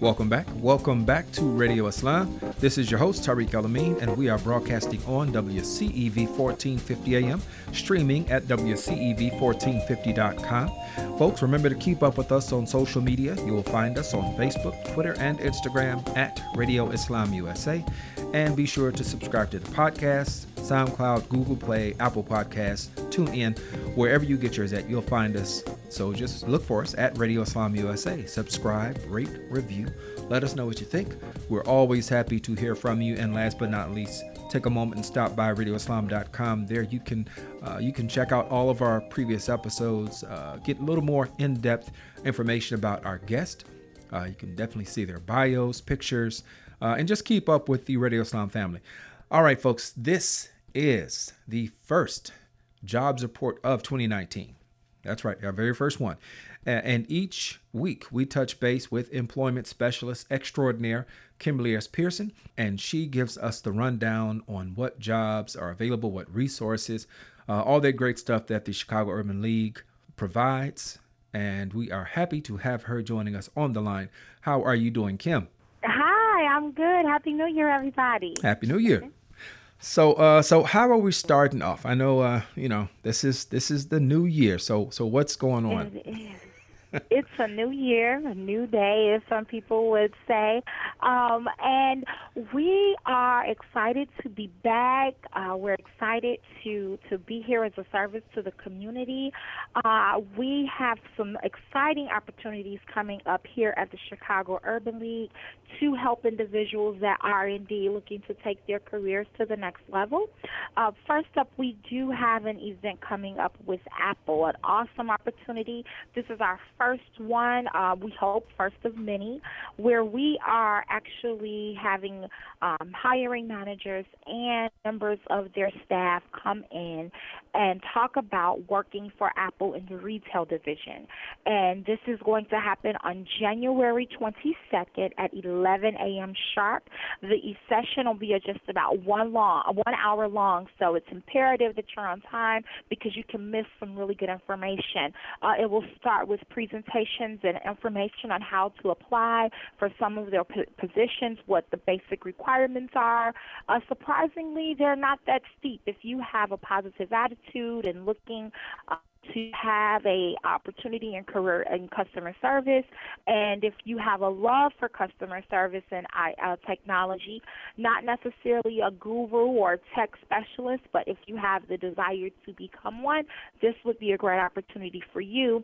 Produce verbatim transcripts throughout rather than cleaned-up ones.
Welcome back. Welcome back to Radio Islam. This is your host, Tariq Alameen, and we are broadcasting on W C E V fourteen fifty A M, streaming at W C E V fourteen fifty dot com. Folks, remember to keep up with us on social media. You will find us on Facebook, Twitter, and Instagram at Radio Islam U S A. And be sure to subscribe to the podcast, SoundCloud, Google Play, Apple Podcasts, TuneIn, wherever you get yours at, you'll find us. So just look for us at Radio Islam U S A. Subscribe, rate, review. Let us know what you think. We're always happy to hear from you. And last but not least, take a moment and stop by radio islam dot com. There you can uh, you can check out all of our previous episodes, uh, get a little more in-depth information about our guest. Uh, you can definitely see their bios, pictures, uh, and just keep up with the Radio Islam family. All right, folks, this is the first jobs report of twenty nineteen. That's right, our very first one. And each week we touch base with employment specialist extraordinaire Kimberly S. Pearson, and she gives us the rundown on what jobs are available, what resources, uh, all that great stuff that the Chicago Urban League provides. And we are happy to have her joining us on the line. How are you doing, Kim? Hi, I'm good. Happy New Year, everybody. Happy New Year. So, uh, so how are we starting off? I know, uh, you know, this is this is the new year. So, so what's going on? It's a new year, a new day, as some people would say. Um, and we are excited to be back. Uh, we're excited to, to be here as a service to the community. Uh, we have some exciting opportunities coming up here at the Chicago Urban League to help individuals that are indeed looking to take their careers to the next level. Uh, first up, we do have an event coming up with Apple, an awesome opportunity. This is our first First one, uh, we hope, first of many, where we are actually having um, hiring managers and members of their staff come in and talk about working for Apple in the retail division. And this is going to happen on January twenty-second at eleven a.m. sharp. The session will be just about one long, one hour long, so it's imperative that you're on time because you can miss some really good information. Uh, it will start with presentations. presentations and information on how to apply for some of their p- positions, what the basic requirements are. Uh, surprisingly, they're not that steep. If you have a positive attitude and looking uh, to have a opportunity in career in customer service, and if you have a love for customer service and uh, technology, not necessarily a guru or a tech specialist, but if you have the desire to become one, this would be a great opportunity for you.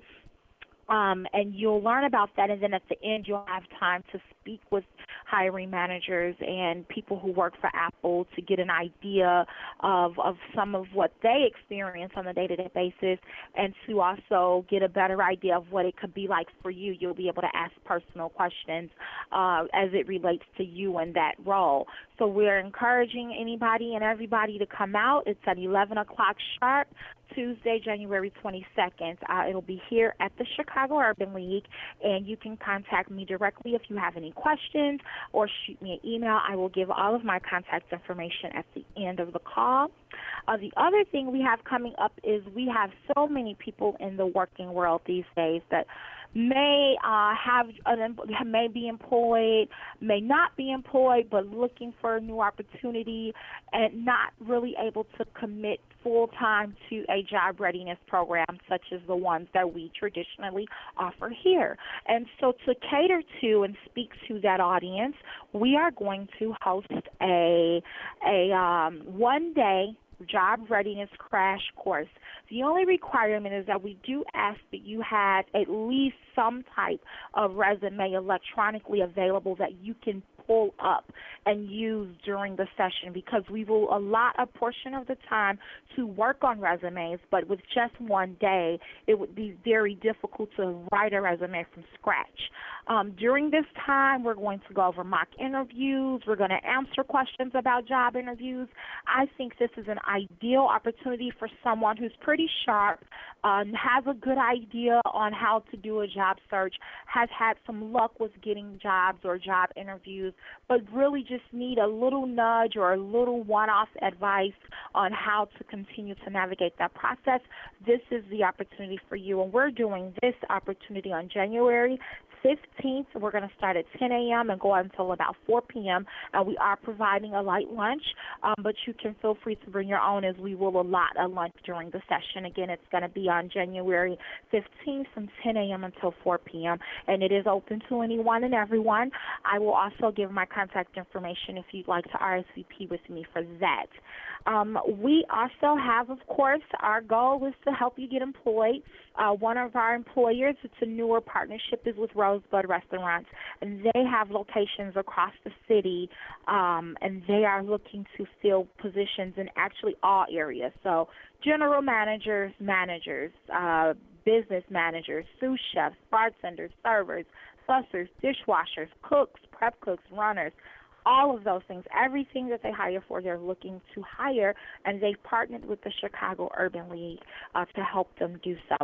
Um, and you'll learn about that, and then at the end you'll have time to speak with hiring managers and people who work for Apple to get an idea of, of some of what they experience on a day-to-day basis, and to also get a better idea of what it could be like for you. You'll be able to ask personal questions uh, as it relates to you and that role. So we're encouraging anybody and everybody to come out. It's at eleven o'clock sharp, Tuesday, January twenty-second. Uh, it'll be here at the Chicago Urban League, and you can contact me directly if you have any questions or shoot me an email. I will give all of my contact information at the end of the call. Uh, the other thing we have coming up is we have so many people in the working world these days that may uh, have an, may be employed, may not be employed, but looking for a new opportunity and not really able to commit full-time to a job readiness program such as the ones that we traditionally offer here. And so to cater to and speak to that audience, we are going to host a, a um, one-day job readiness crash course. The only requirement is that we do ask that you have at least some type of resume electronically available that you can pull up and use during the session, because we will allot a portion of the time to work on resumes, but with just one day, it would be very difficult to write a resume from scratch. Um, during this time, we're going to go over mock interviews. We're going to answer questions about job interviews. I think this is an ideal opportunity for someone who's pretty sharp, um, has a good idea on how to do a job search, has had some luck with getting jobs or job interviews, but really just need a little nudge or a little one-off advice on how to continue to navigate that process, this is the opportunity for you. And we're doing this opportunity on January fifteenth. We're going to start at ten a.m. and go until about four p.m. And we are providing a light lunch, um, but you can feel free to bring your own as we will allot a lunch during the session. Again, it's going to be on January fifteenth from ten a.m. until four p.m. And it is open to anyone and everyone. I will also give my contact information if you'd like to R S V P with me for that. Um, we also have, of course, our goal is to help you get employed. Uh, one of our employers, it's a newer partnership, is with Rosebud Restaurants, and they have locations across the city, um, and they are looking to fill positions in actually all areas. So general managers, managers, uh, business managers, sous chefs, bartenders, servers, bussers, dishwashers, cooks, prep cooks, runners, all of those things, everything that they hire for, they're looking to hire, and they've partnered with the Chicago Urban League uh, to help them do so.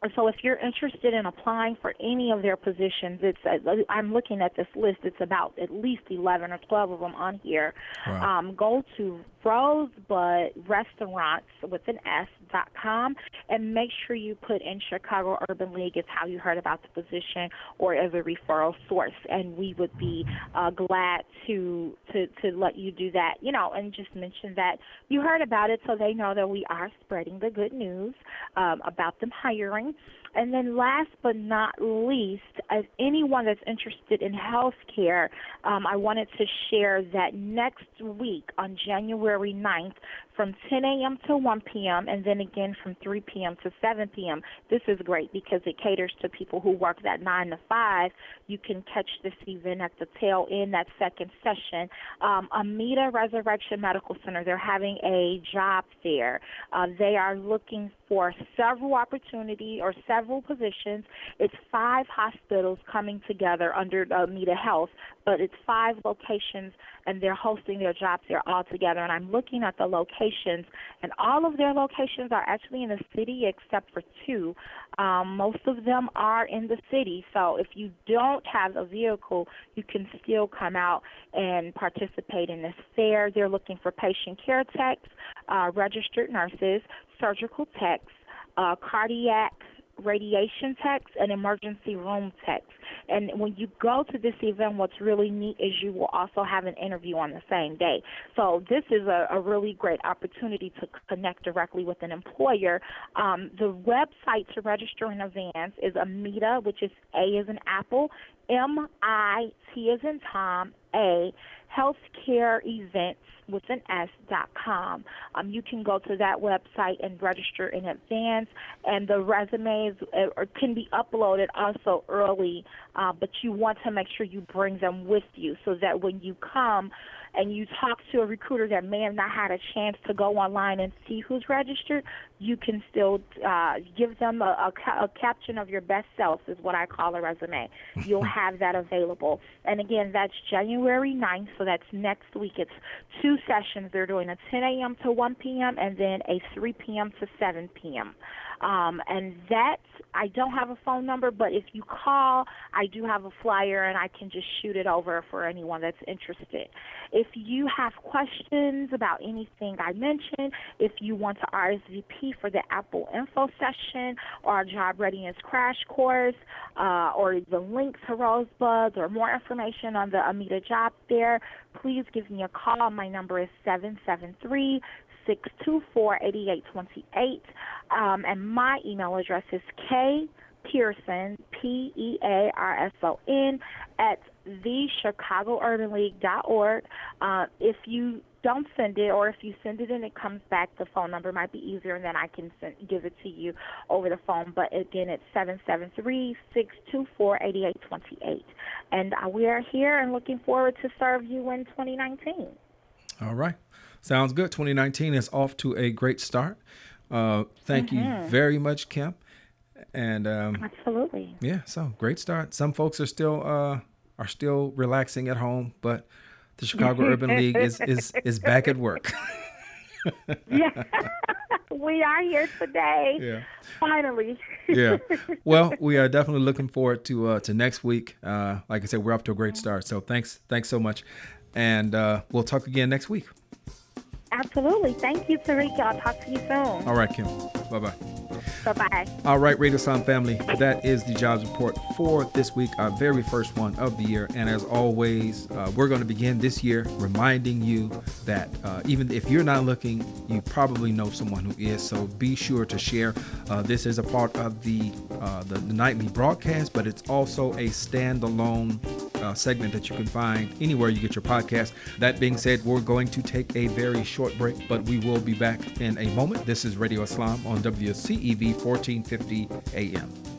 And so if you're interested in applying for any of their positions, it's I'm looking at this list. It's about at least eleven or twelve of them on here. Wow. Um, go to Rosebud Restaurants with an S dot com and make sure you put in Chicago Urban League is how you heard about the position or as a referral source. And we would be uh, glad to, to to let you do that, you know, and just mention that you heard about it so they know that we are spreading the good news um, about them hiring. And then last but not least, as anyone that's interested in healthcare, um, I wanted to share that next week on January ninth from ten a.m. to one p.m. and then again from three p.m. to seven p.m. This is great because it caters to people who work that nine to five. You can catch this event at the tail end, that second session. Um, Amita Resurrection Medical Center, they're having a job fair. Uh, they are looking for several opportunities or several positions. It's five hospitals coming together under uh, Meda Health, but it's five locations, and they're hosting their jobs there all together. And I'm looking at the locations, and all of their locations are actually in the city except for two. Um, most of them are in the city, so if you don't have a vehicle, you can still come out and participate in this fair. They're looking for patient care techs, uh, registered nurses, surgical techs, uh, cardiac radiation techs, and emergency room techs. And when you go to this event, what's really neat is you will also have an interview on the same day. So this is a, a really great opportunity to connect directly with an employer. Um, the website to register in advance is Amita, which is A as in Apple, M I T as in Tom, A, healthcare events with an S dot com. Um, you can go to that website and register in advance, and the resumes uh, can be uploaded also early, uh, but you want to make sure you bring them with you so that when you come and you talk to a recruiter that may have not had a chance to go online and see who's registered, you can still uh, give them a, a, a caption of your best self is what I call a resume. You'll have that available. And, again, that's January ninth, so that's next week. It's two sessions. They're doing a ten a.m. to one p.m. and then a three p.m. to seven p.m. Um, and that, I don't have a phone number, but if you call, I do have a flyer, and I can just shoot it over for anyone that's interested. If you have questions about anything I mentioned, if you want to R S V P for the Apple Info Session or our Job Readiness Crash Course uh, or the link to Rosebud or more information on the Amita job fair, please give me a call. My number is seven seven three, seven seven three six two four, eight eight two eight, um, and my email address is kpearson, P E A R S O N, at the chicago urban league dot org. Uh, if you don't send it, or if you send it and it comes back, the phone number might be easier, and then I can send, give it to you over the phone. But, again, it's seven seven three, six two four, eight eight two eight. And uh, we are here and looking forward to serve you in twenty nineteen. All right. Sounds good. twenty nineteen is off to a great start. Uh, thank mm-hmm. you very much, Kim. And um, absolutely. Yeah. So great start. Some folks are still uh, are still relaxing at home, but the Chicago Urban League is, is, is back at work. Yeah. we are here today. Yeah. Finally. Yeah. Well, we are definitely looking forward to uh, to next week. Uh, like I said, we're off to a great start. So thanks, thanks so much, and uh, we'll talk again next week. Absolutely. Thank you, Tariq. I'll talk to you soon. All right, Kim. Bye bye. Bye bye. All right, Radio Islam family. That is the jobs report for this week, our very first one of the year. And as always, uh, we're going to begin this year reminding you that uh, even if you're not looking, you probably know someone who is. So be sure to share. Uh, this is a part of the, uh, the the nightly broadcast, but it's also a standalone uh, segment that you can find anywhere you get your podcast. That being said, we're going to take a very short break, but we will be back in a moment. This is Radio Islam on W C E V fourteen fifty A M.